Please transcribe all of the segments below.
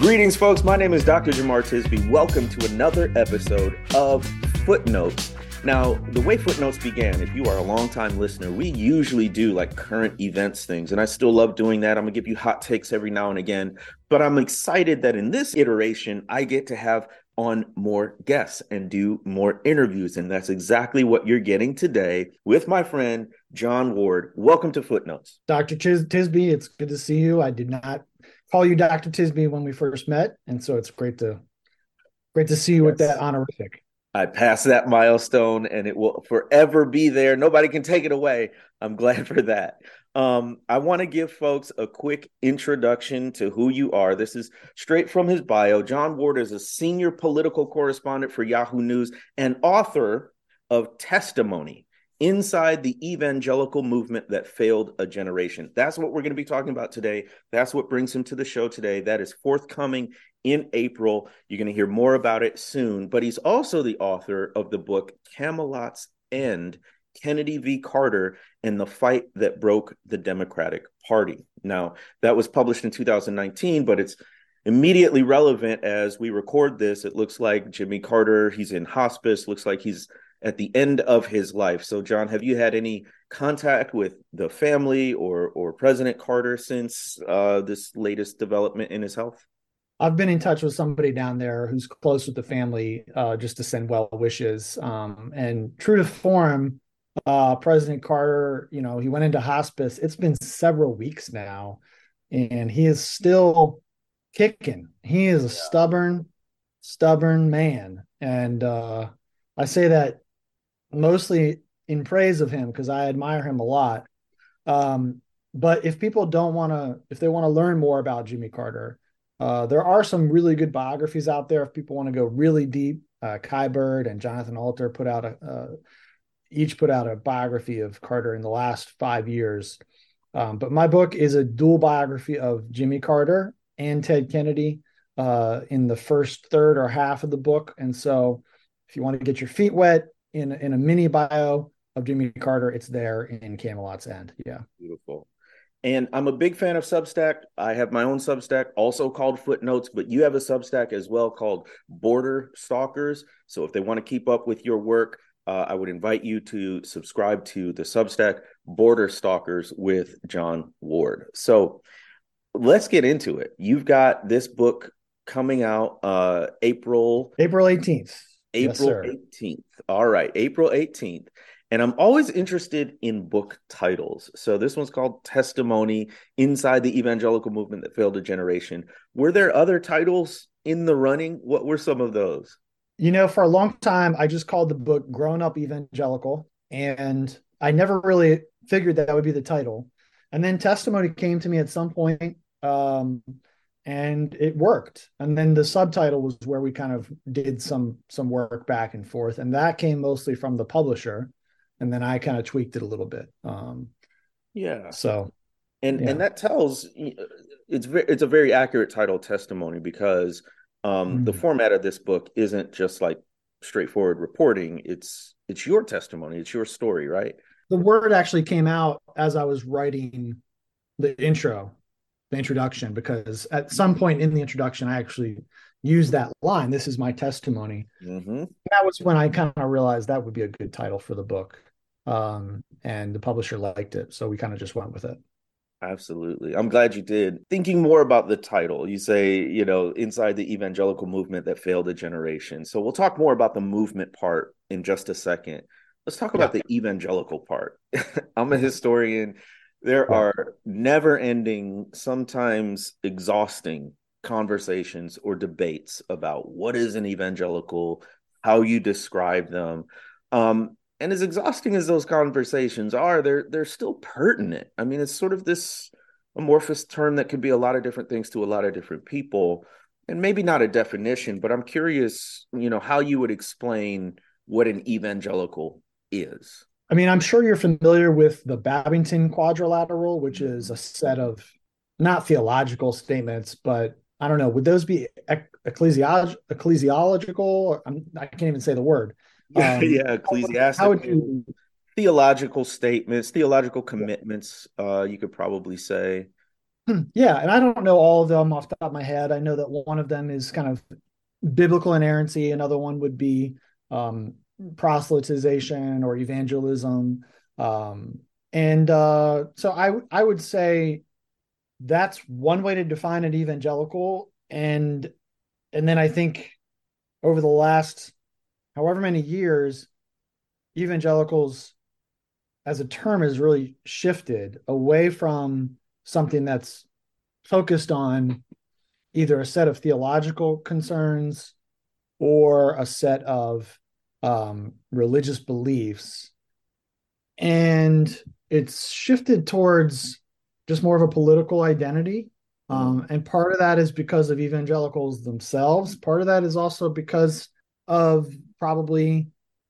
Greetings, folks. My name is Dr. Jamar Tisby. Welcome to another episode of Footnotes. Now, the way Footnotes began, if you are a longtime listener, we usually do like current events things, and I still love doing that. I'm going to give you hot takes every now and again, but I'm excited that in this iteration, I get to have on more guests and do more interviews, and that's exactly what you're getting today with my friend, Jon Ward. Welcome to Footnotes. Dr. Tisby, it's good to see you. I did not call you Dr. Tisby when we first met, and so it's great to see you with that honorific. I passed that milestone, and it will forever be there. Nobody can take it away. I'm glad for that. I want to give folks a quick introduction to who you are. This is straight from his bio. Jon Ward is a senior political correspondent for Yahoo News and author of Testimony, Inside the Evangelical Movement That Failed a Generation. That's what we're going to be talking about today. That's what brings him to the show today. That is forthcoming in April. You're going to hear more about it soon. But he's also the author of the book Camelot's End, Kennedy v. Carter and the Fight That Broke the Democratic Party. Now, that was published in 2019, but it's immediately relevant as we record this. It looks like Jimmy Carter, he's in hospice, looks like he's at the end of his life. So, John, have you had any contact with the family or President Carter since this latest development in his health? I've been in touch with somebody down there who's close with the family just to send well wishes. And true to form, President Carter, you know, he went into hospice. It's been several weeks now, and he is still kicking. He is a stubborn man. And I say that mostly in praise of him because I admire him a lot. But if people want to learn more about Jimmy Carter, there are some really good biographies out there. If people want to go really deep, Kai Bird and Jonathan Alter each put out a biography of Carter in the last 5 years. But my book is a dual biography of Jimmy Carter and Ted Kennedy in the first third or half of the book. And so if you want to get your feet wet in a mini bio of Jimmy Carter, it's there in Camelot's End. Yeah. Beautiful. And I'm a big fan of Substack. I have my own Substack, also called Footnotes, but you have a Substack as well called Border Stalkers. So if they want to keep up with your work, I would invite you to subscribe to the Substack Border Stalkers with Jon Ward. So let's get into it. You've got this book coming out April 18th. April 18th. All right. April 18th. And I'm always interested in book titles. So this one's called Testimony, Inside the Evangelical Movement That Failed a Generation. Were there other titles in the running? What were some of those? You know, for a long time, I just called the book Grown Up Evangelical, and I never really figured that would be the title. And then Testimony came to me at some point, and it worked. And then the subtitle was where we kind of did some work back and forth, and that came mostly from the publisher. And then I kind of tweaked it a little bit. And that tells it's a very accurate title, Testimony, because the format of this book isn't just like straightforward reporting. It's your testimony. It's your story, right? The word actually came out as I was writing the introduction, because at some point in the introduction, I actually use that line, "This is my testimony." Mm-hmm. That was when I kind of realized that would be a good title for the book. And the publisher liked it. So we kind of just went with it. Absolutely. I'm glad you did. Thinking more about the title, you say, you know, Inside the Evangelical Movement That Failed a Generation. So we'll talk more about the movement part in just a second. Let's talk about the evangelical part. I'm a historian. There are never-ending, sometimes exhausting conversations or debates about what is an evangelical, how you describe them. And as exhausting as those conversations are, they're still pertinent. I mean, it's sort of this amorphous term that could be a lot of different things to a lot of different people, and maybe not a definition, but I'm curious, you know, how you would explain what an evangelical is. I mean, I'm sure you're familiar with the Bebbington quadrilateral, which is a set of not theological statements, but I don't know, would those be ecclesiological? I can't even say the word. Yeah, ecclesiastical. How would you... Theological statements, theological commitments, you could probably say. Yeah, and I don't know all of them off the top of my head. I know that one of them is kind of biblical inerrancy. Another one would be proselytization or evangelism. So I would say that's one way to define an evangelical. And then I think over the last however many years, evangelicals as a term has really shifted away from something that's focused on either a set of theological concerns or a set of religious beliefs. And it's shifted towards just more of a political identity. And part of that is because of evangelicals themselves. Part of that is also because of probably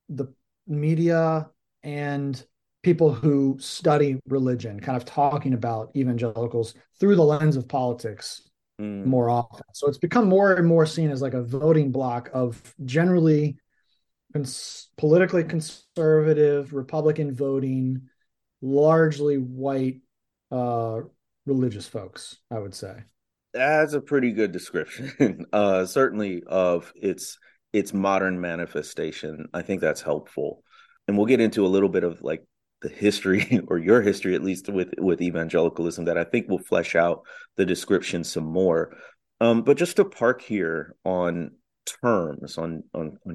the media and people who study religion kind of talking about evangelicals through the lens of politics more often. So it's become more and more seen as like a voting block of generally politically conservative Republican voting, largely white religious folks, I would say. That's a pretty good description, certainly of its modern manifestation. I think that's helpful. And we'll get into a little bit of like the history or your history, at least with evangelicalism, that I think will flesh out the description some more. But just to park here on terms, on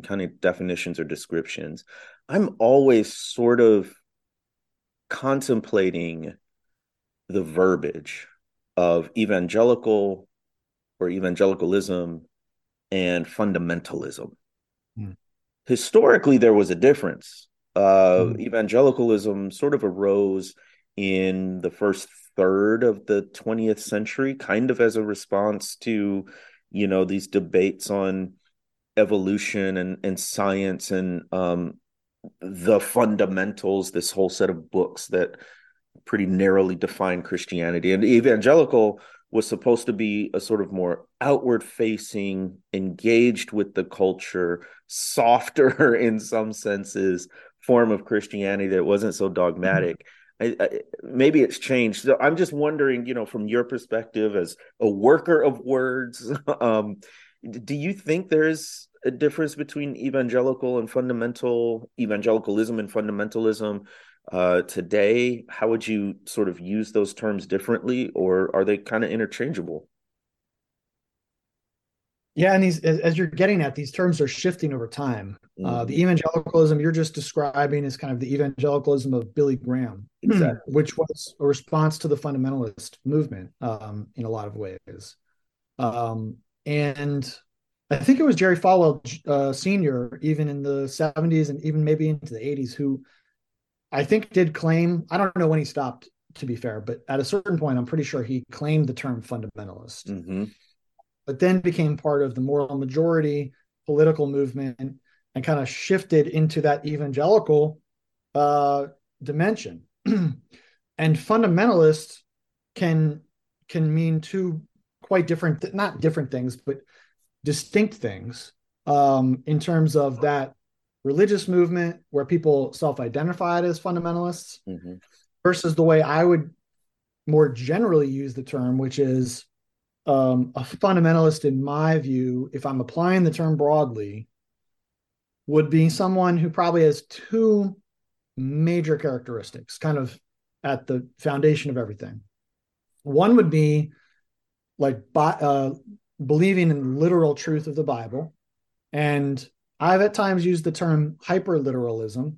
kind of definitions or descriptions, I'm always sort of contemplating the verbiage of evangelical or evangelicalism and fundamentalism. Historically, there was a difference. Evangelicalism sort of arose in the first third of the 20th century, kind of as a response to, you know, these debates on evolution and science and the fundamentals, this whole set of books that pretty narrowly define Christianity. And evangelical was supposed to be a sort of more outward-facing, engaged with the culture, softer in some senses, form of Christianity that wasn't so dogmatic. I maybe it's changed. So I'm just wondering, you know, from your perspective as a worker of words, do you think there is a difference between evangelicalism and fundamentalism? Today, how would you sort of use those terms differently, or are they kind of interchangeable? Yeah, and as you're getting at, these terms are shifting over time. The evangelicalism you're just describing is kind of the evangelicalism of Billy Graham, exactly, which was a response to the fundamentalist movement in a lot of ways. And I think it was Jerry Falwell Sr., even in the 70s and even maybe into the 80s, who I think did claim, I don't know when he stopped, to be fair, but at a certain point, I'm pretty sure he claimed the term fundamentalist, but then became part of the Moral Majority political movement and kind of shifted into that evangelical dimension. And fundamentalist can mean two quite different, not different things, but distinct things in terms of that religious movement where people self-identified as fundamentalists versus the way I would more generally use the term, which is a fundamentalist, in my view, if I'm applying the term broadly, would be someone who probably has two major characteristics kind of at the foundation of everything. One would be like believing in the literal truth of the Bible, and I've at times used the term hyperliteralism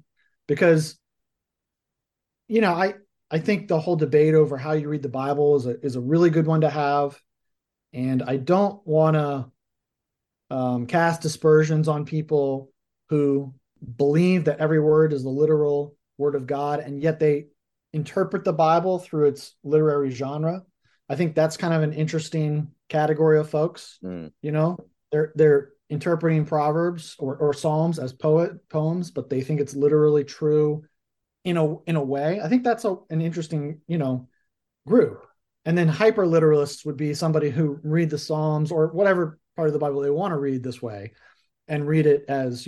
because, you know, I think the whole debate over how you read the Bible is a really good one to have. And I don't want to cast aspersions on people who believe that every word is the literal word of God, and yet they interpret the Bible through its literary genre. I think that's kind of an interesting category of folks. You know, they're interpreting Proverbs or Psalms as poems, but they think it's literally true in a way. I think that's an interesting, group. And then hyperliteralists would be somebody who read the Psalms or whatever part of the Bible they want to read this way and read it as,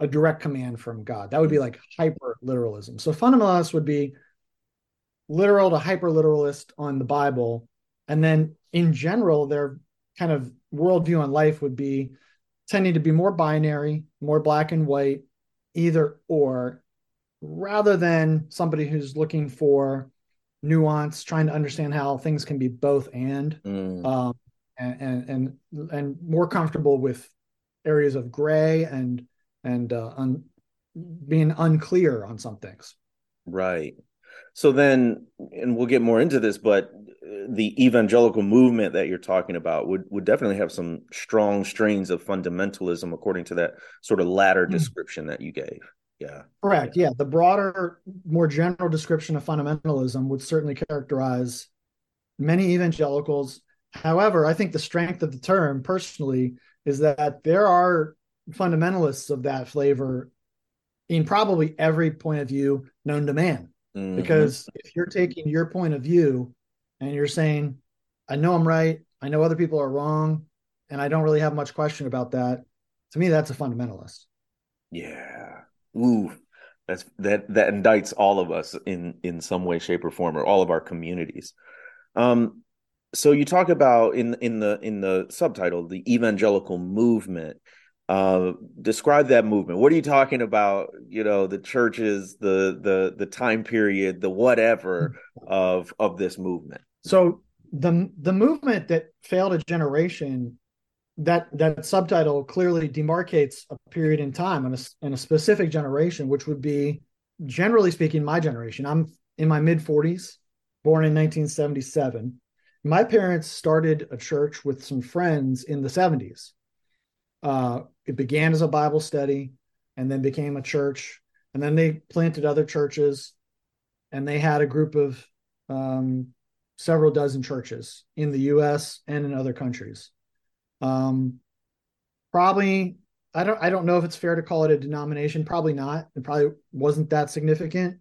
a direct command from God. That would be like hyperliteralism. So fundamentalists would be literal to hyperliteralist on the Bible. And then in general, their kind of worldview on life would be tending to be more binary, more black and white, either or, rather than somebody who's looking for nuance, trying to understand how things can be both and more comfortable with areas of gray and being unclear on some things. Right. So then, and we'll get more into this, but the evangelical movement that you're talking about would definitely have some strong strains of fundamentalism, according to that sort of latter description that you gave. Yeah. Correct. Yeah. The broader, more general description of fundamentalism would certainly characterize many evangelicals. However, I think the strength of the term personally is that there are fundamentalists of that flavor in probably every point of view known to man. Mm-hmm. Because if you're taking your point of view and you're saying, I know I'm right, I know other people are wrong, and I don't really have much question about that, to me, that's a fundamentalist. Yeah. Ooh, that indicts all of us in some way, shape, or form, or all of our communities. So you talk about in the subtitle, the evangelical movement. Describe that movement. What are you talking about? The churches, the time period, the whatever of this movement. So the movement that failed a generation. That subtitle clearly demarcates a period in time and a specific generation, which would be, generally speaking, my generation. I'm in my mid-40s, born in 1977. My parents started a church with some friends in the 70s. It began as a Bible study and then became a church. And then they planted other churches, and they had a group of several dozen churches in the U.S. and in other countries. Probably, I don't know if it's fair to call it a denomination, probably not. It probably wasn't that significant,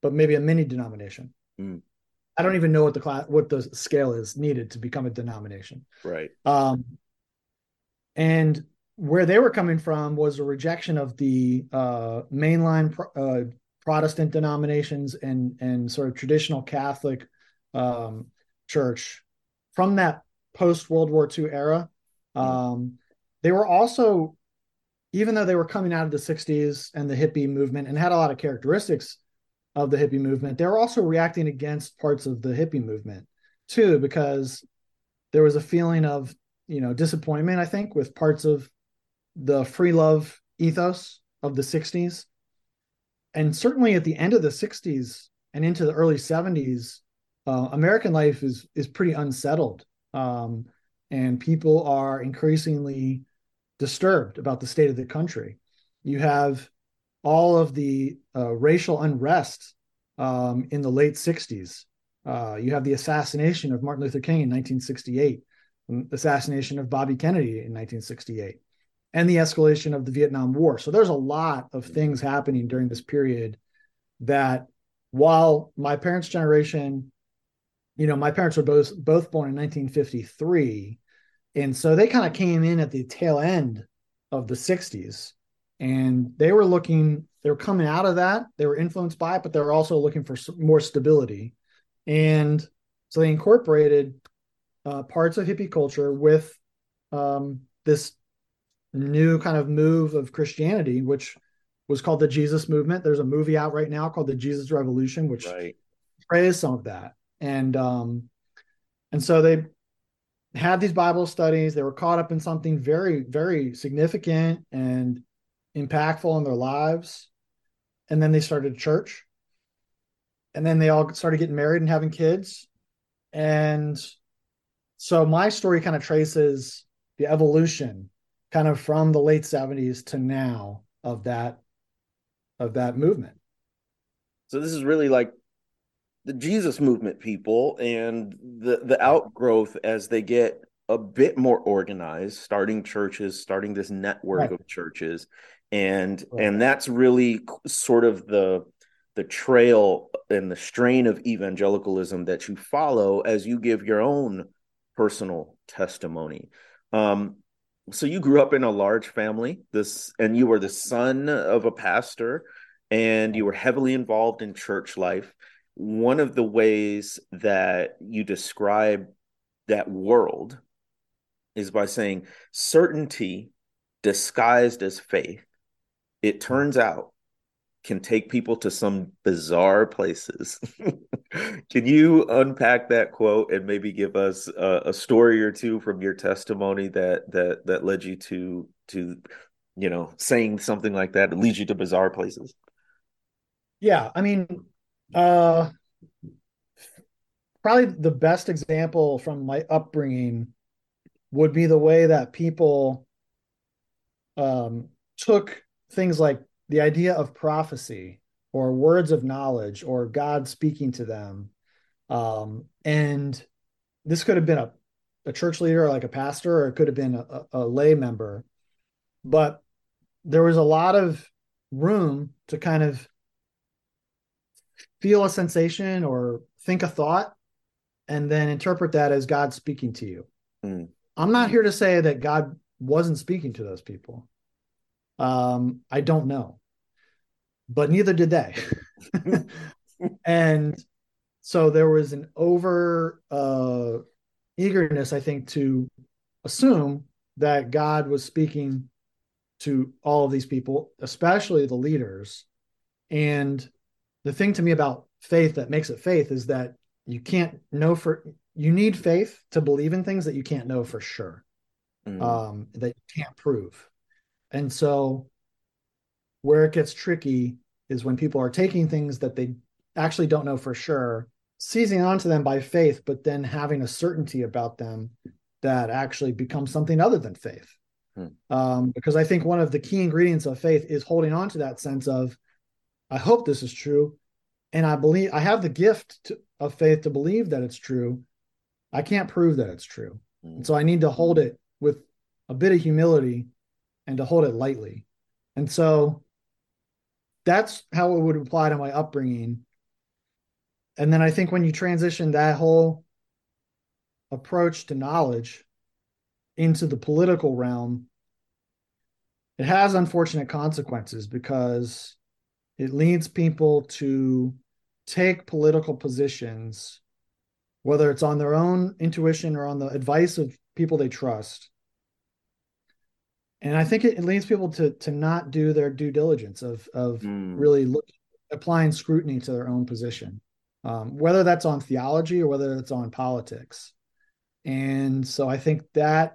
but maybe a mini denomination. I don't even know what the scale is needed to become a denomination. Right. And where they were coming from was a rejection of the, mainline, Protestant denominations and sort of traditional Catholic, church from that post World War II era. They were also, even though they were coming out of the 60s and the hippie movement and had a lot of characteristics of the hippie movement, they were also reacting against parts of the hippie movement too, because there was a feeling of, disappointment, I think, with parts of the free love ethos of the 60s. And certainly at the end of the 60s and into the early 70s, American life is pretty unsettled. And people are increasingly disturbed about the state of the country. You have all of the racial unrest in the late 60s. You have the assassination of Martin Luther King in 1968, assassination of Bobby Kennedy in 1968, and the escalation of the Vietnam War. So there's a lot of things happening during this period that, while my parents' generation, my parents were both born in 1953, and so they kind of came in at the tail end of the 60s, and they were coming out of that. They were influenced by it, but they were also looking for more stability. And so they incorporated parts of hippie culture with this new kind of move of Christianity, which was called the Jesus movement. There's a movie out right now called The Jesus Revolution, which portrays some of that. And so they had these Bible studies. They were caught up in something very, very significant and impactful in their lives. And then they started a church, and then they all started getting married and having kids. And so my story kind of traces the evolution kind of from the late 70s to now of that movement. So this is really like the Jesus movement people and the outgrowth as they get a bit more organized, starting churches, starting this network of churches. And that's really sort of the trail and the strain of evangelicalism that you follow as you give your own personal testimony. So you grew up in a large family, and you were the son of a pastor, and you were heavily involved in church life. One of the ways that you describe that world is by saying certainty disguised as faith, it turns out, can take people to some bizarre places. Can you unpack that quote and maybe give us a story or two from your testimony that led you to saying something like that, it leads you to bizarre places? Yeah, I mean, probably the best example from my upbringing would be the way that people took things like the idea of prophecy or words of knowledge or God speaking to them. And this could have been a church leader or like a pastor, or it could have been a lay member, but there was a lot of room to kind of feel a sensation or think a thought and then interpret that as God speaking to you. Mm. I'm not here to say that God wasn't speaking to those people. I don't know, but neither did they. And so there was an over eagerness, I think, to assume that God was speaking to all of these people, especially the leaders. And the thing to me about faith that makes it faith is that you can't know you need faith to believe in things that you can't know for sure, that you can't prove. And so where it gets tricky is when people are taking things that they actually don't know for sure, seizing onto them by faith, but then having a certainty about them that actually becomes something other than faith. Hmm. Because I think one of the key ingredients of faith is holding on to that sense of, I hope this is true. And I believe I have the gift of faith to believe that it's true. I can't prove that it's true. Hmm. And so I need to hold it with a bit of humility and to hold it lightly. And so that's how it would apply to my upbringing. And then I think when you transition that whole approach to knowledge into the political realm, it has unfortunate consequences because it leads people to take political positions, whether it's on their own intuition or on the advice of people they trust. And I think it leads people to not do their due diligence of really applying scrutiny to their own position, whether that's on theology or whether it's on politics. And so I think that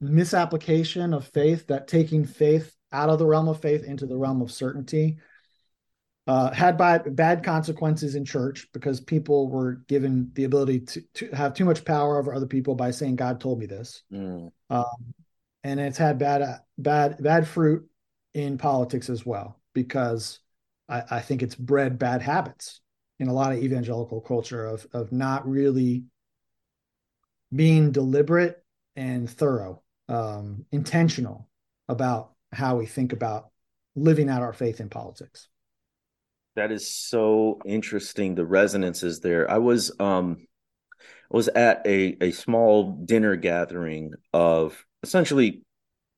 misapplication of faith, that taking faith out of the realm of faith into the realm of certainty, had bad consequences in church because people were given the ability to have too much power over other people by saying, God told me this. Mm. And it's had bad fruit in politics as well, because I think it's bred bad habits in a lot of evangelical culture of not really being deliberate and thorough, intentional about how we think about living out our faith in politics. That is so interesting. The resonance is there. I was at a small dinner gathering of essentially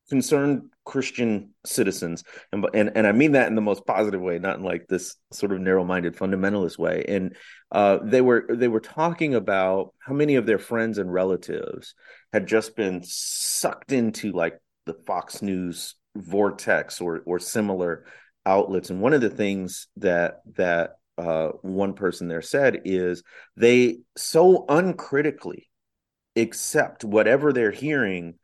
concerned Christian citizens. And I mean that in the most positive way, not in like this sort of narrow-minded fundamentalist way. And they were talking about how many of their friends and relatives had just been sucked into like the Fox News vortex or similar outlets. And one of the things that one person there said is they so uncritically accept whatever they're hearing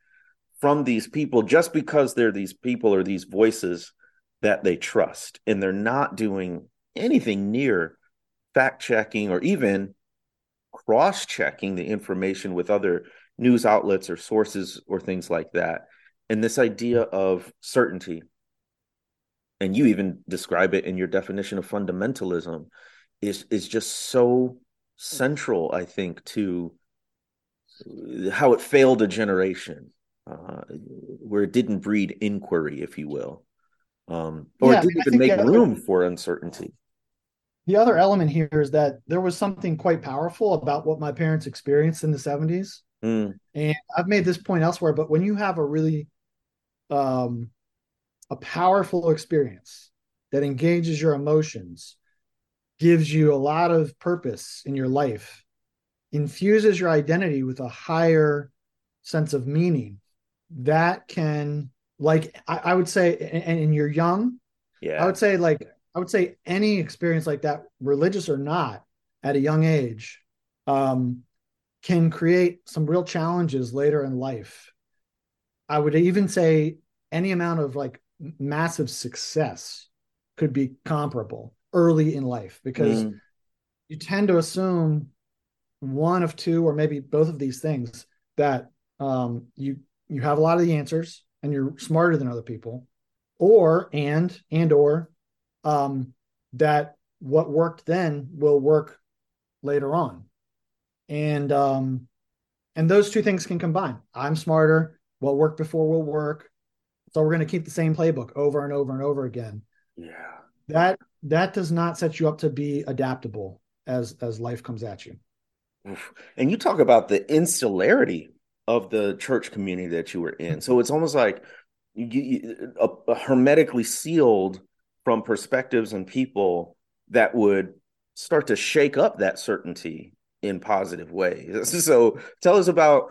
from these people just because they're these people or these voices that they trust, and they're not doing anything near fact-checking or even cross-checking the information with other news outlets or sources or things like that. And this idea of certainty, and you even describe it in your definition of fundamentalism, is just so central, I think, to how it failed a generation, where it didn't breed inquiry, if you will, or it didn't even make room for uncertainty. The other element here is that there was something quite powerful about what my parents experienced in the 70s. Mm. And I've made this point elsewhere, but when you have a really a powerful experience that engages your emotions, gives you a lot of purpose in your life, infuses your identity with a higher sense of meaning, that can, like, I would say, and you're young, yeah, I would say any experience like that, religious or not, at a young age, can create some real challenges later in life. I would even say any amount of like massive success could be comparable early in life, because you tend to assume one of two, or maybe both of these things, that you have a lot of the answers and you're smarter than other people, or that what worked then will work later on. And those two things can combine. I'm smarter. What worked before will work. So we're going to keep the same playbook over and over and over again. Yeah. That does not set you up to be adaptable as life comes at you. And you talk about the insularity of the church community that you were in. So it's almost like you hermetically sealed from perspectives and people that would start to shake up that certainty in positive ways. So tell us about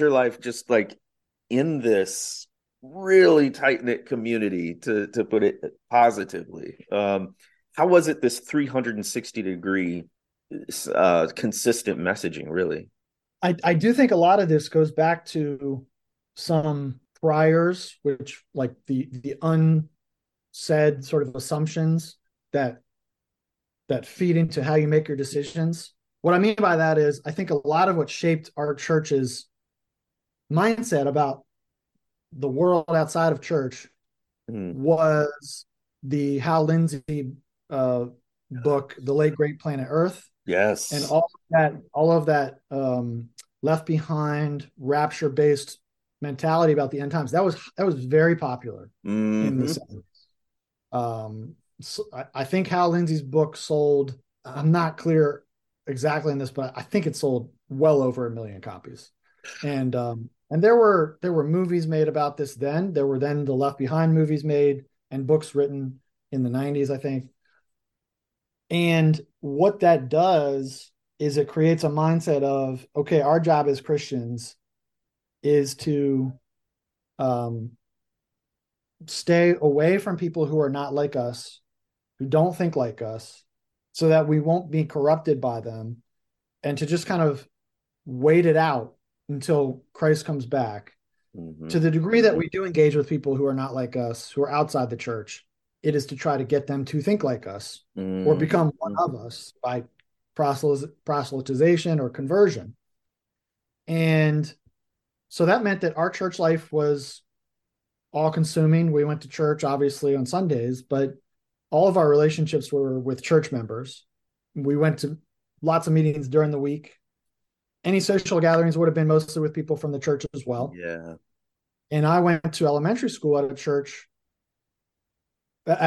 your life, just like in this really tight-knit community, to put it positively. How was it, this 360-degree consistent messaging, really? I do think a lot of this goes back to some priors, which like the unsaid sort of assumptions that feed into how you make your decisions. What I mean by that is, I think a lot of what shaped our church's mindset about the world outside of church was the Hal Lindsey book, The Late Great Planet Earth. Yes. And all of that Left Behind, rapture-based mentality about the end times, that was very popular in the 70s. So I think Hal Lindsey's book sold, I'm not clear exactly in this, but I think it sold well over 1 million copies. And there were movies made about this then. There were then the Left Behind movies made and books written in the 90s, I think. And what that does is it creates a mindset of, okay, our job as Christians is to stay away from people who are not like us, who don't think like us, so that we won't be corrupted by them, and to just kind of wait it out until Christ comes back. Mm-hmm. To the degree that we do engage with people who are not like us, who are outside the church, it is to try to get them to think like us or become one of us by proselytization or conversion. And so that meant that our church life was all consuming. We went to church, obviously, on Sundays, but all of our relationships were with church members. We went to lots of meetings during the week. Any social gatherings would have been mostly with people from the church as well. Yeah. And I went to elementary school at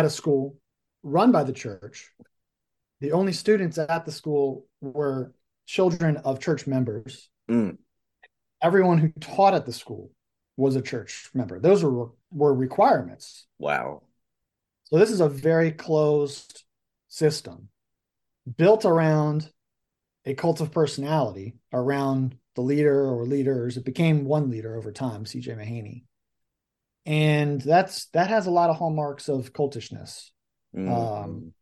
a school run by the church. The only students at the school were children of church members. Mm. Everyone who taught at the school was a church member. Those were requirements. Wow. So this is a very closed system built around a cult of personality around the leader or leaders. It became one leader over time, C.J. Mahaney. And that has a lot of hallmarks of cultishness. And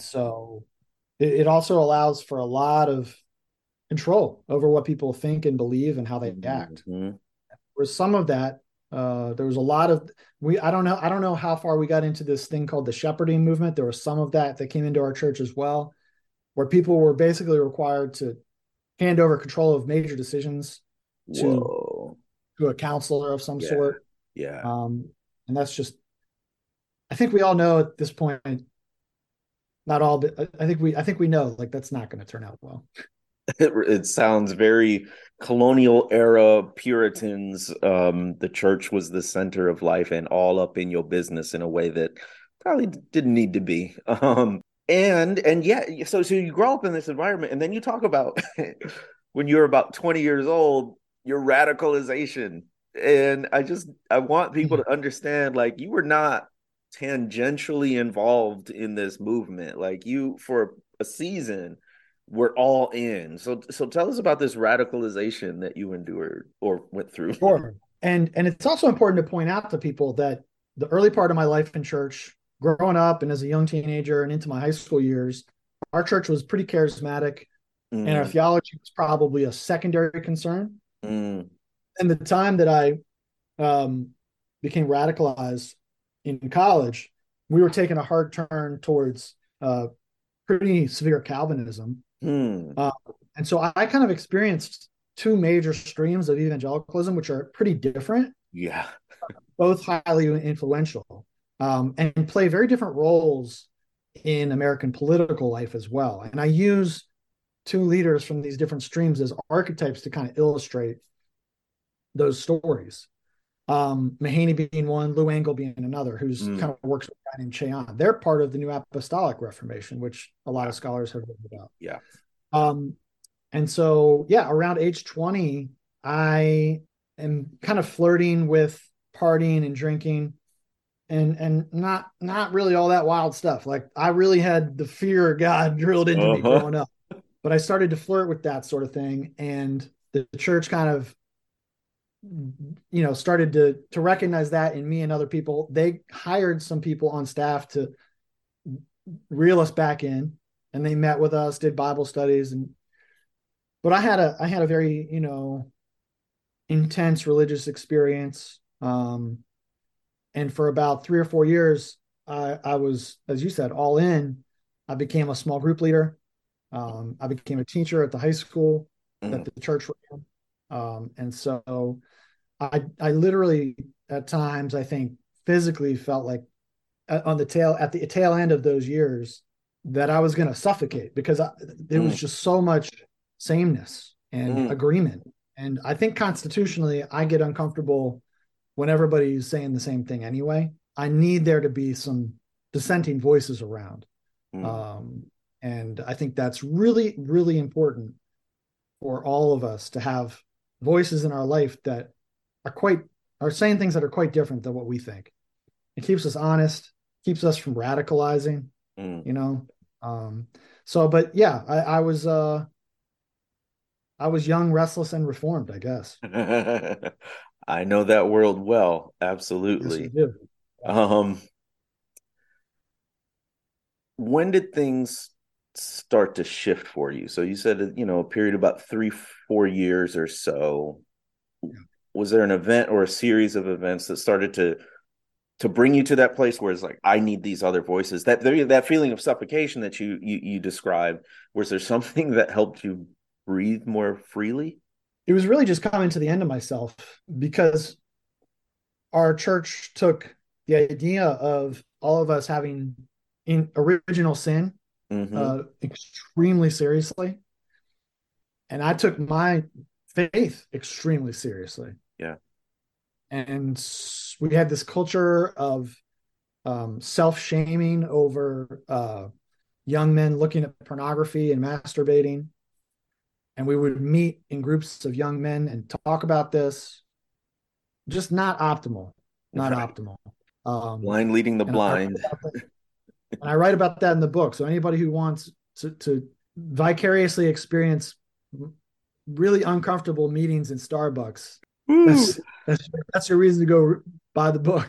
so it also allows for a lot of control over what people think and believe and how they act. Mm-hmm. For some of that, there was a lot of, I don't know how far we got into this thing called the shepherding movement. There was some of that came into our church as well, where people were basically required to hand over control of major decisions to a counselor of some sort. Yeah. And that's just, I think we all know at this point, not all, but I think we know, like, that's not going to turn out well. It sounds very colonial era Puritans. The church was the center of life and all up in your business in a way that probably didn't need to be. And yeah, so you grow up in this environment, and then you talk about when you're about 20 years old, your radicalization. And I want people to understand, like, you were not tangentially involved in this movement. Like, you, for a season, were all in. So tell us about this radicalization that you endured or went through. Sure. And it's also important to point out to people that the early part of my life in church, growing up and as a young teenager and into my high school years, our church was pretty charismatic, and our theology was probably a secondary concern. And the time that I became radicalized in college, we were taking a hard turn towards pretty severe Calvinism. And so I kind of experienced two major streams of evangelicalism, which are pretty different. Yeah. Both highly influential. And play very different roles in American political life as well. And I use two leaders from these different streams as archetypes to kind of illustrate those stories. Mahaney being one, Lou Engel being another, who's kind of works with a guy named Cheyenne. They're part of the New Apostolic Reformation, which a lot of scholars have written about. Yeah. And so, yeah, around age 20, I am kind of flirting with partying and drinking. And not really all that wild stuff. Like, I really had the fear of God drilled into me growing up, but I started to flirt with that sort of thing. And the church kind of, you know, started to recognize that in me and other people. They hired some people on staff to reel us back in, and they met with us, did Bible studies. But I had a very, you know, intense religious experience. And for about 3 or 4 years, I was, as you said, all in. I became a small group leader. I became a teacher at the high school that the church ran. And so I literally, at times, I think physically felt like at the tail end of those years that I was going to suffocate, because there was just so much sameness and agreement. And I think constitutionally, I get uncomfortable when everybody's saying the same thing anyway. I need there to be some dissenting voices around. And I think that's really, really important for all of us to have voices in our life that are saying things that are quite different than what we think. It keeps us honest, keeps us from radicalizing, you know? But yeah, I was young, restless, and reformed, I guess. I know that world well. Absolutely. Yes, you do. When did things start to shift for you? So you said, you know, a period of about 3-4 years or so. Yeah. Was there an event or a series of events that started to bring you to that place where it's like, I need these other voices? That feeling of suffocation that you described, was there something that helped you breathe more freely? It was really just coming to the end of myself, because our church took the idea of all of us having in original sin extremely seriously. And I took my faith extremely seriously. Yeah. And we had this culture of self-shaming over young men looking at pornography and masturbating. And we would meet in groups of young men and talk about this. Just not optimal. Not optimal. Blind leading the blind. And I write about that in the book. So anybody who wants to vicariously experience really uncomfortable meetings in Starbucks, that's your reason to go buy the book.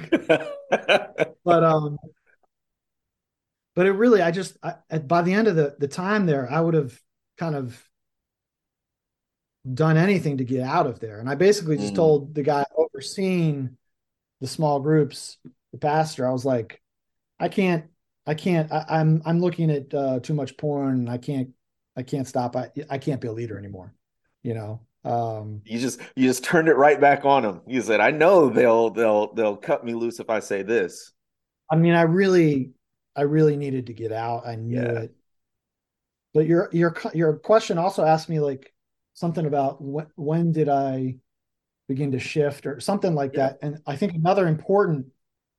But it really, by the end of the time there, I would have kind of done anything to get out of there. And I basically just told the guy overseeing the small groups, the pastor, I was like, I'm looking at too much porn, and I can't stop. I can't be a leader anymore. You know? You just turned it right back on him. You said, I know they'll cut me loose if I say this. I mean, I really, I really needed to get out. I knew it. But your question also asked me like something about when did I begin to shift or something like that. And I think another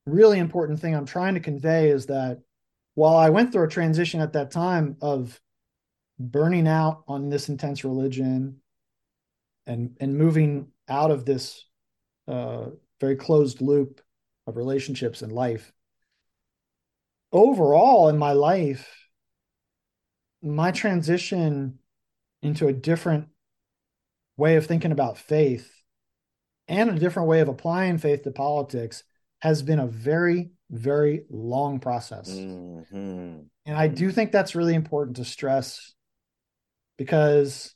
really important thing I'm trying to convey is that while I went through a transition at that time of burning out on this intense religion and moving out of this very closed loop of relationships and life, overall in my life, my transition into a different way of thinking about faith and a different way of applying faith to politics has been a very, very long process. Mm-hmm. And I do think that's really important to stress, because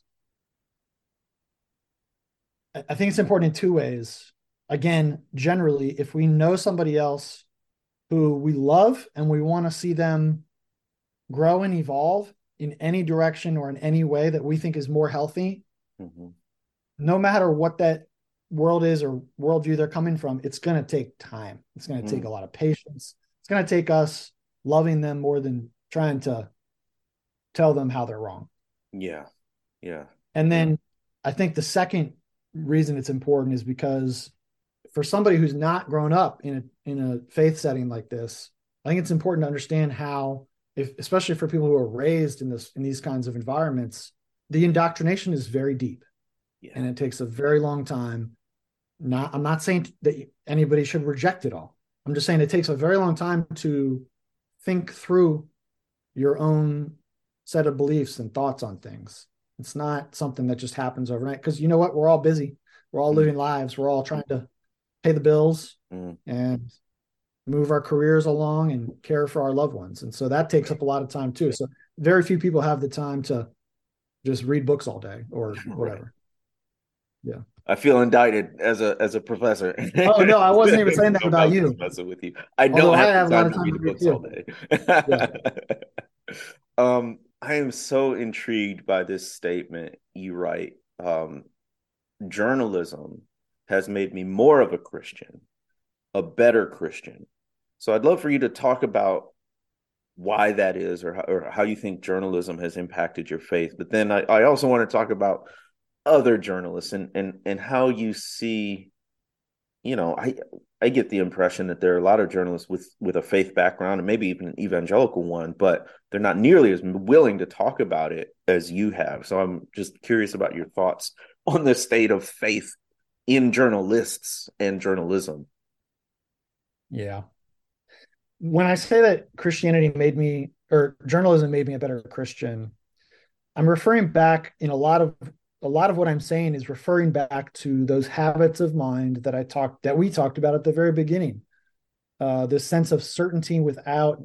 I think it's important in two ways. Again, generally, if we know somebody else who we love and we want to see them grow and evolve in any direction or in any way that we think is more healthy, mm-hmm. no matter what that world is or worldview they're coming from, it's going to take time. It's going to take a lot of patience. It's going to take us loving them more than trying to tell them how they're wrong. Yeah. Yeah. And then I think the second reason it's important is because for somebody who's not grown up in a faith setting like this, I think it's important to understand how, especially for people who are raised in these kinds of environments, the indoctrination is very deep. Yeah. And it takes a very long time. I'm not saying that anybody should reject it all. I'm just saying it takes a very long time to think through your own set of beliefs and thoughts on things. It's not something that just happens overnight, because you know what? We're all busy. We're all living lives. We're all trying to pay the bills and move our careers along and care for our loved ones. And so that takes up a lot of time too. So very few people have the time to just read books all day or whatever. Right. Yeah, I feel indicted as a professor. Oh no, I wasn't even saying that about you. Messing with you, I don't have time to read books all day. I am so intrigued by this statement you write. Journalism has made me more of a Christian, a better Christian. So I'd love for you to talk about why that is, or how you think journalism has impacted your faith. But then I also want to talk about other journalists and how you see, I get the impression that there are a lot of journalists with a faith background and maybe even an evangelical one, but they're not nearly as willing to talk about it as you have. So I'm just curious about your thoughts on the state of faith in journalists and journalism. Yeah. When I say that Christianity made me, or journalism made me a better Christian, I'm referring back in a lot of what I'm saying is referring back to those habits of mind that we talked about at the very beginning, this sense of certainty without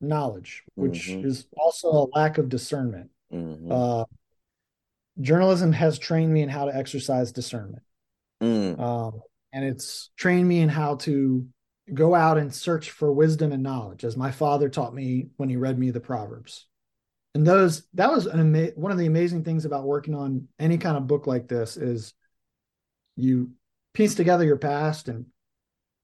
knowledge, which is also a lack of discernment. Mm-hmm. Journalism has trained me in how to exercise discernment. And it's trained me in how to go out and search for wisdom and knowledge, as my father taught me when he read me the Proverbs. And that was one of the amazing things about working on any kind of book like this is you piece together your past and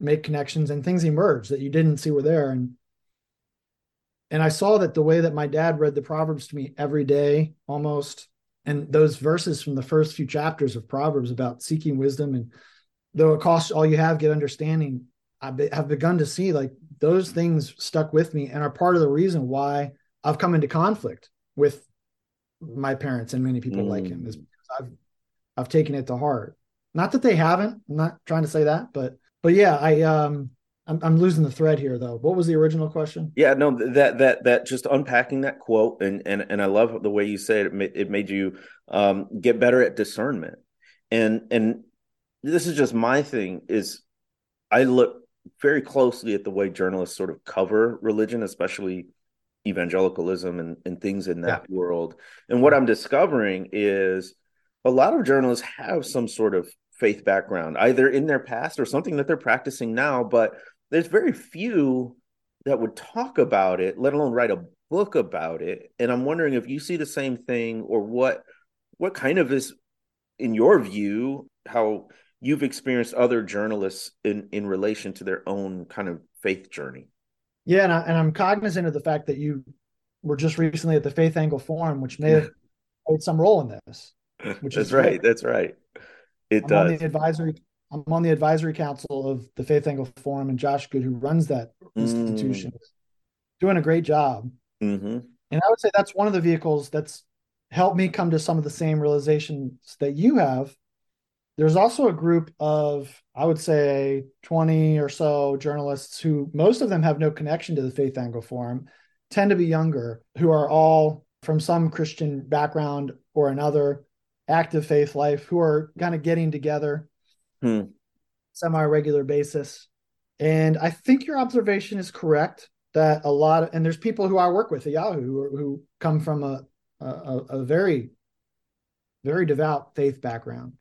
make connections, and things emerge that you didn't see were there. And I saw that the way that my dad read the Proverbs to me every day almost, and those verses from the first few chapters of Proverbs about seeking wisdom and though it costs all you have, get understanding, I've begun to see like those things stuck with me and are part of the reason why I've come into conflict with my parents and many people like him, is because I've taken it to heart. Not that they haven't, I'm not trying to say that, but yeah, I'm losing the thread here though. What was the original question? Yeah, no, that just unpacking that quote and I love the way you said it made you get better at discernment. And this is just my thing is I look very closely at the way journalists sort of cover religion, especially evangelicalism and things in that world. And what I'm discovering is a lot of journalists have some sort of faith background, either in their past or something that they're practicing now, but there's very few that would talk about it, let alone write a book about it. And I'm wondering if you see the same thing, or what kind of is, in your view, how you've experienced other journalists in relation to their own kind of faith journey. Yeah, and I'm cognizant of the fact that you were just recently at the Faith Angle Forum, which may have played some role in this. Which that's is right. Great. That's right. It does. I'm on the advisory council of the Faith Angle Forum, and Josh Good, who runs that institution, is doing a great job. Mm-hmm. And I would say that's one of the vehicles that's helped me come to some of the same realizations that you have. There's also a group of, I would say, 20 or so journalists who, most of them have no connection to the Faith Angle Forum, tend to be younger, who are all from some Christian background or another, active faith life, who are kind of getting together on a semi-regular basis. And I think your observation is correct that a lot of, and there's people who I work with at Yahoo who come from a very, very devout faith background.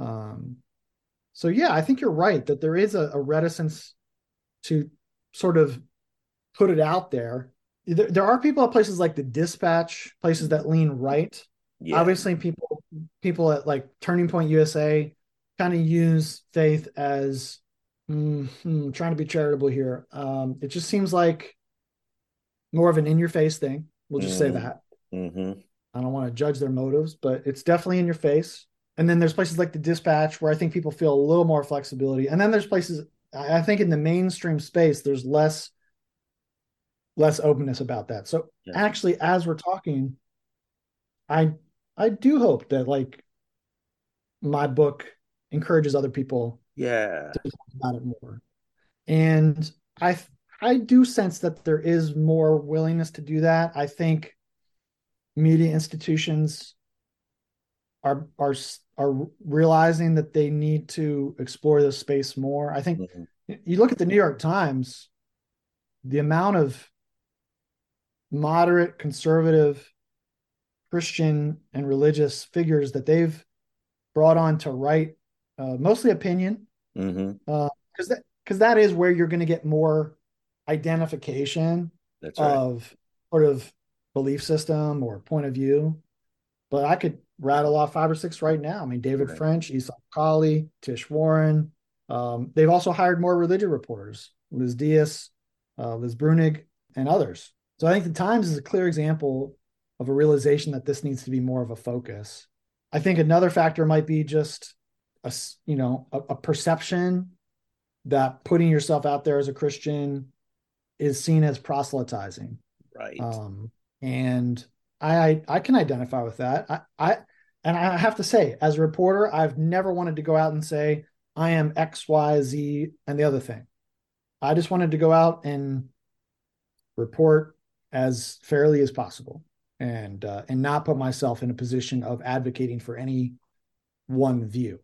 So yeah, I think you're right that there is a reticence to sort of put it out there. There are people at places like the Dispatch, places that lean right. Yeah. Obviously people at like Turning Point USA kind of use faith as trying to be charitable here. It just seems like more of an in-your-face thing. We'll just say that. Mm-hmm. I don't want to judge their motives, but it's definitely in your face. And then there's places like the Dispatch where I think people feel a little more flexibility. And then there's places, I think in the mainstream space, there's less openness about that. So actually, as we're talking, I do hope that like my book encourages other people to talk about it more. And I do sense that there is more willingness to do that. I think media institutions are realizing that they need to explore this space more. I think you look at the New York Times, the amount of moderate, conservative, Christian and religious figures that they've brought on to write mostly opinion, because that is where you're going to get more identification of sort of belief system or point of view. But I could rattle off 5 or 6 right now. I mean, David French, Esau Colley, Tish Warren. They've also hired more religious reporters, Liz Diaz, Liz Brunig, and others. So I think the Times is a clear example of a realization that this needs to be more of a focus. I think another factor might be just a perception that putting yourself out there as a Christian is seen as proselytizing. Right. And I can identify with that. I have to say, as a reporter, I've never wanted to go out and say, I am X, Y, Z, and the other thing. I just wanted to go out and report as fairly as possible and not put myself in a position of advocating for any one view.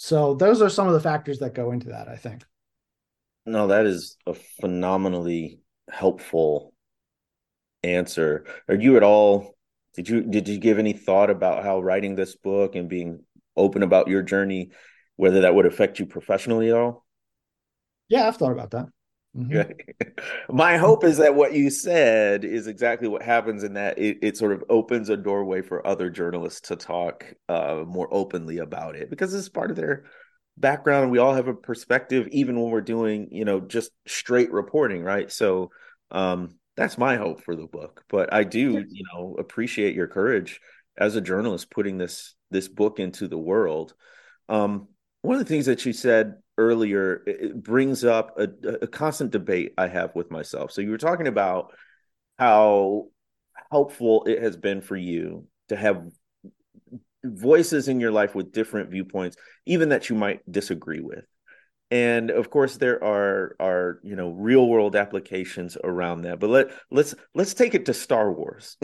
So those are some of the factors that go into that, I think. No, that is a phenomenally helpful answer. Are you at all, did you give any thought about how writing this book and being open about your journey, whether that would affect you professionally at all? Yeah, I've thought about that. Mm-hmm. My hope is that what you said is exactly what happens, in that it sort of opens a doorway for other journalists to talk more openly about it, because it's part of their background and we all have a perspective, even when we're doing, just straight reporting. Right. So, that's my hope for the book, but I do, appreciate your courage as a journalist putting this book into the world. One of the things that you said earlier, it brings up a constant debate I have with myself. So you were talking about how helpful it has been for you to have voices in your life with different viewpoints, even that you might disagree with. And of course, there are real world applications around that. But let's take it to Star Wars.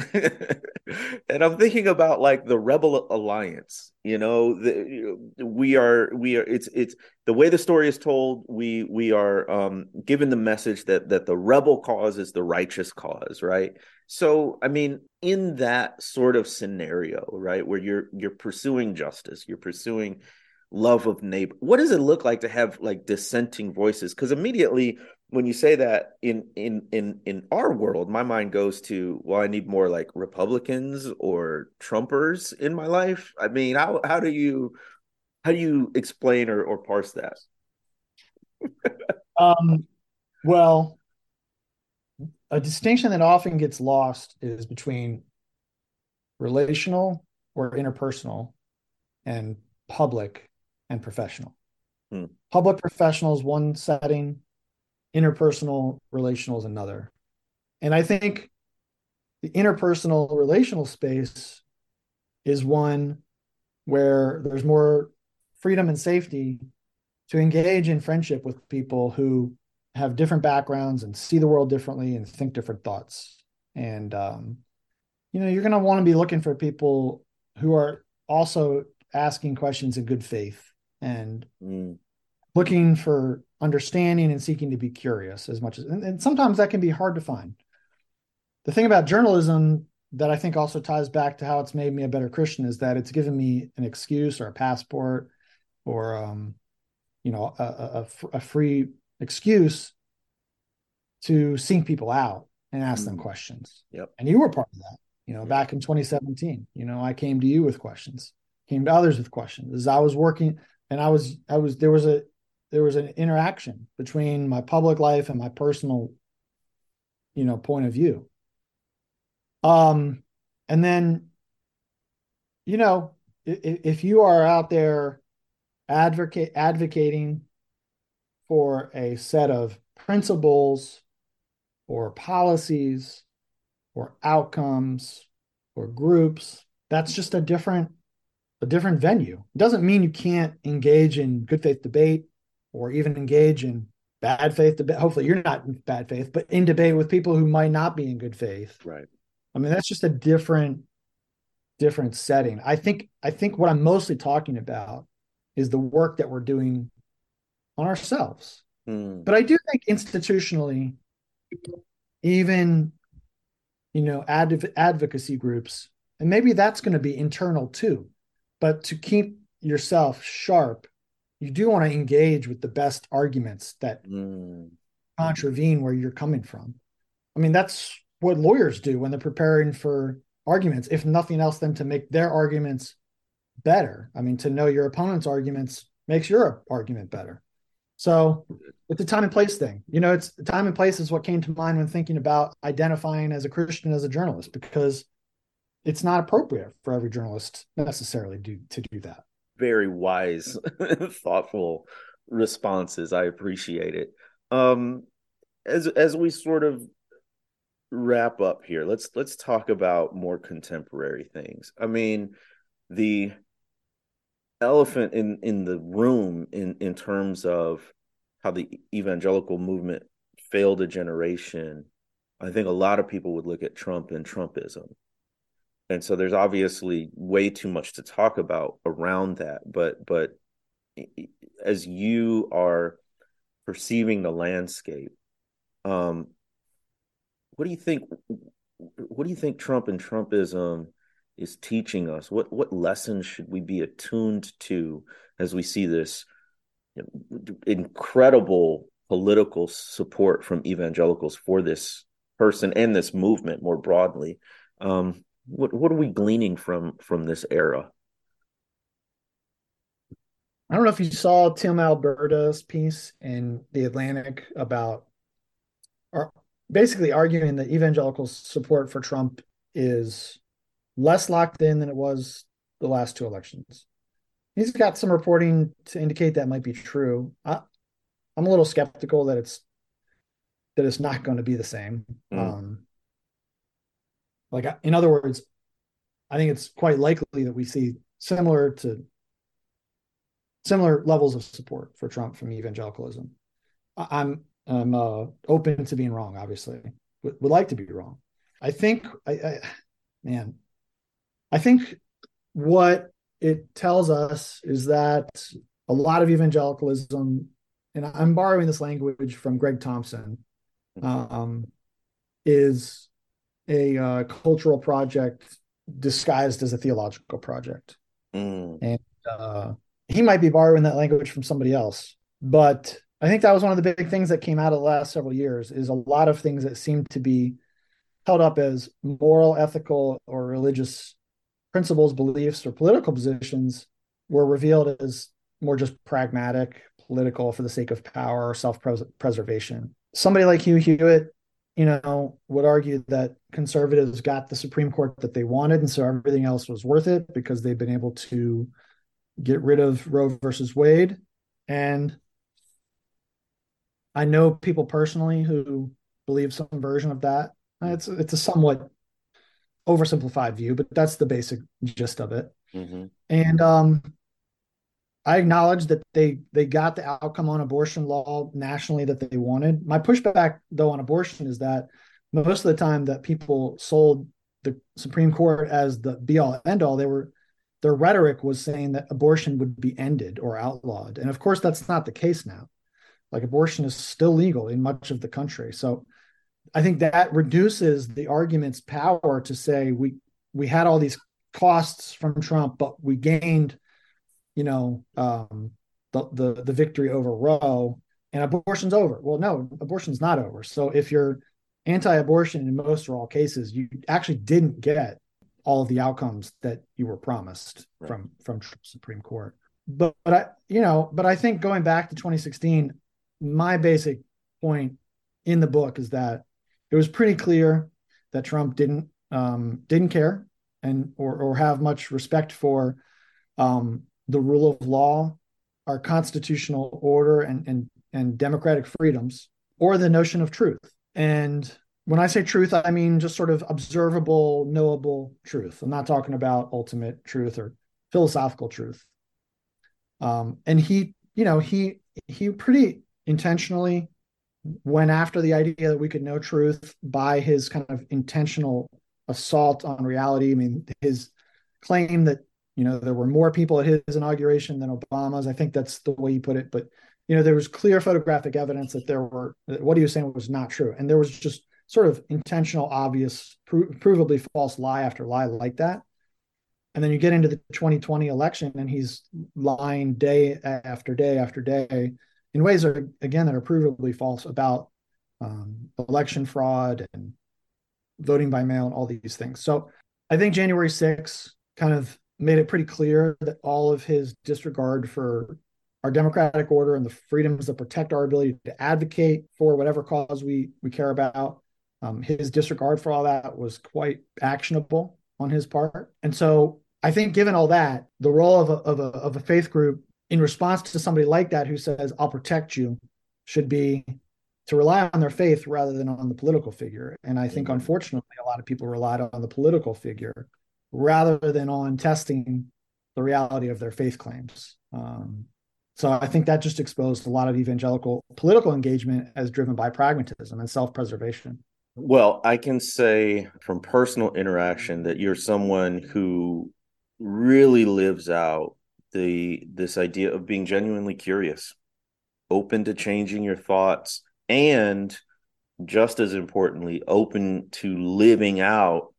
And I'm thinking about like the Rebel Alliance. We are. It's the way the story is told. We are given the message that the rebel cause is the righteous cause, right? So I mean, in that sort of scenario, right, where you're pursuing justice, you're pursuing love of neighbor, what does it look like to have like dissenting voices? Because immediately when you say that in our world, my mind goes to, well, I need more like Republicans or Trumpers in my life. I mean, how do you explain or parse that? Well, a distinction that often gets lost is between relational or interpersonal and public and professional. Public professional is one setting, interpersonal relational is another. And I think the interpersonal relational space is one where there's more freedom and safety to engage in friendship with people who have different backgrounds and see the world differently and think different thoughts. And, you know, you're going to want to be looking for people who are also asking questions in good faith and looking for understanding and seeking to be curious as much as, and sometimes that can be hard to find. The thing about journalism that I think also ties back to how it's made me a better Christian is that it's given me an excuse or a passport or, you know, a free excuse to seek people out and ask them questions. Yep. And you were part of that, you know, back in 2017, you know, I came to you with questions, came to others with questions as I was working. And I was, there was an interaction between my public life and my personal, you know, point of view. And then, you know, if you are out there advocating for a set of principles or policies or outcomes or groups, that's just a different venue. It doesn't mean you can't engage in good faith debate or even engage in bad faith debate. Hopefully you're not in bad faith, but in debate with people who might not be in good faith. Right. I mean, that's just a different setting. I think what I'm mostly talking about is the work that we're doing on ourselves. But I do think institutionally, even, you know, advocacy groups, and maybe that's going to be internal too, but to keep yourself sharp, you do want to engage with the best arguments that contravene where you're coming from. I mean, that's what lawyers do when they're preparing for arguments, if nothing else than to make their arguments better. I mean, to know your opponent's arguments makes your argument better. So it's a time and place thing. You know, it's time and place is what came to mind when thinking about identifying as a Christian, as a journalist, because it's not appropriate for every journalist necessarily to do that. Very wise, thoughtful responses. I appreciate it. As we sort of wrap up here, let's talk about more contemporary things. I mean, the elephant in the room in terms of how the evangelical movement failed a generation, I think a lot of people would look at Trump and Trumpism. And so there's obviously way too much to talk about around that. But as you are perceiving the landscape, what do you think Trump and Trumpism is teaching us? What lessons should we be attuned to as we see this incredible political support from evangelicals for this person and this movement more broadly? What are we gleaning from this era? I don't know if you saw Tim Alberta's piece in The Atlantic about basically arguing that evangelical support for Trump is less locked in than it was the last two elections. He's got some reporting to indicate that might be true. I'm a little skeptical that it's not going to be the same. In other words, I think it's quite likely that we see similar levels of support for Trump from evangelicalism. I'm open to being wrong. Obviously, would like to be wrong. I think what it tells us is that a lot of evangelicalism, and I'm borrowing this language from Greg Thompson, is a cultural project disguised as a theological project. And he might be borrowing that language from somebody else. But I think that was one of the big things that came out of the last several years is a lot of things that seem to be held up as moral, ethical, or religious principles, beliefs, or political positions were revealed as more just pragmatic, political for the sake of power, self-preservation. Somebody like Hugh Hewitt you know, would argue that conservatives got the Supreme Court that they wanted, and so everything else was worth it because they've been able to get rid of Roe versus Wade. And I know people personally who believe some version of that. It's a somewhat oversimplified view, but that's the basic gist of it. Mm-hmm. And I acknowledge that they got the outcome on abortion law nationally that they wanted. My pushback, though, on abortion is that most of the time that people sold the Supreme Court as the be-all, end-all, their rhetoric was saying that abortion would be ended or outlawed. And, of course, that's not the case now. Like, abortion is still legal in much of the country. So I think that reduces the argument's power to say we had all these costs from Trump, but we gained, you know, the victory over Roe, and abortion's over. Well, no, abortion's not over. So if you're anti-abortion in most or all cases, you actually didn't get all of the outcomes that you were promised from Supreme Court. But I think going back to 2016, my basic point in the book is that it was pretty clear that Trump didn't care and or have much respect for the rule of law, our constitutional order, and democratic freedoms, or the notion of truth. And when I say truth, I mean just sort of observable, knowable truth. I'm not talking about ultimate truth or philosophical truth. And he pretty intentionally went after the idea that we could know truth by his kind of intentional assault on reality. I mean, his claim that, you know, there were more people at his inauguration than Obama's. I think that's the way he put it. But, you know, there was clear photographic evidence that that what he was saying was not true. And there was just sort of intentional, obvious, provably false lie after lie like that. And then you get into the 2020 election and he's lying day after day after day in ways that are provably false about election fraud and voting by mail and all these things. So I think January 6th kind of made it pretty clear that all of his disregard for our democratic order and the freedoms that protect our ability to advocate for whatever cause we care about, his disregard for all that was quite actionable on his part. And so I think given all that, the role of a faith group in response to somebody like that who says, I'll protect you, should be to rely on their faith rather than on the political figure. And I think, unfortunately, a lot of people relied on the political figure rather than on testing the reality of their faith claims. So I think that just exposed a lot of evangelical political engagement as driven by pragmatism and self-preservation. Well, I can say from personal interaction that you're someone who really lives out this idea of being genuinely curious, open to changing your thoughts, and just as importantly, open to living out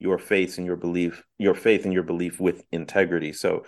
your faith and your belief with integrity. So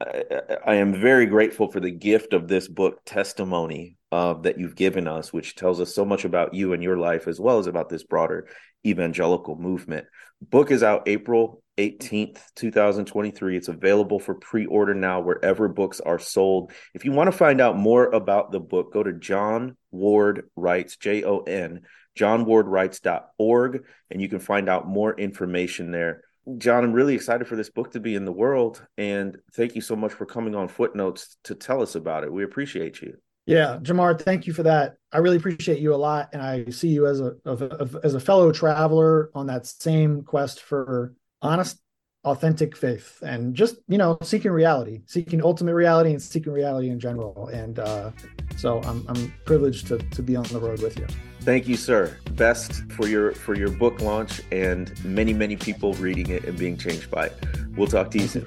I am very grateful for the gift of this book, Testimony, that you've given us, which tells us so much about you and your life, as well as about this broader evangelical movement. Book is out April 18th, 2023. It's available for pre-order now wherever books are sold. If you want to find out more about the book, go to Jon Ward Writes, Jon, jonwardwrites.org, and you can find out more information there. Jon, I'm really excited for this book to be in the world, and thank you so much for coming on Footnotes to tell us about it. We appreciate you. Yeah, Jamar, thank you for that. I really appreciate you a lot, and I see you as a fellow traveler on that same quest for honest, authentic faith, and just, you know, seeking ultimate reality and seeking reality in general. And so I'm privileged to be on the road with you. Thank you, sir. Best for your book launch and many, many people reading it and being changed by it. We'll talk to you soon.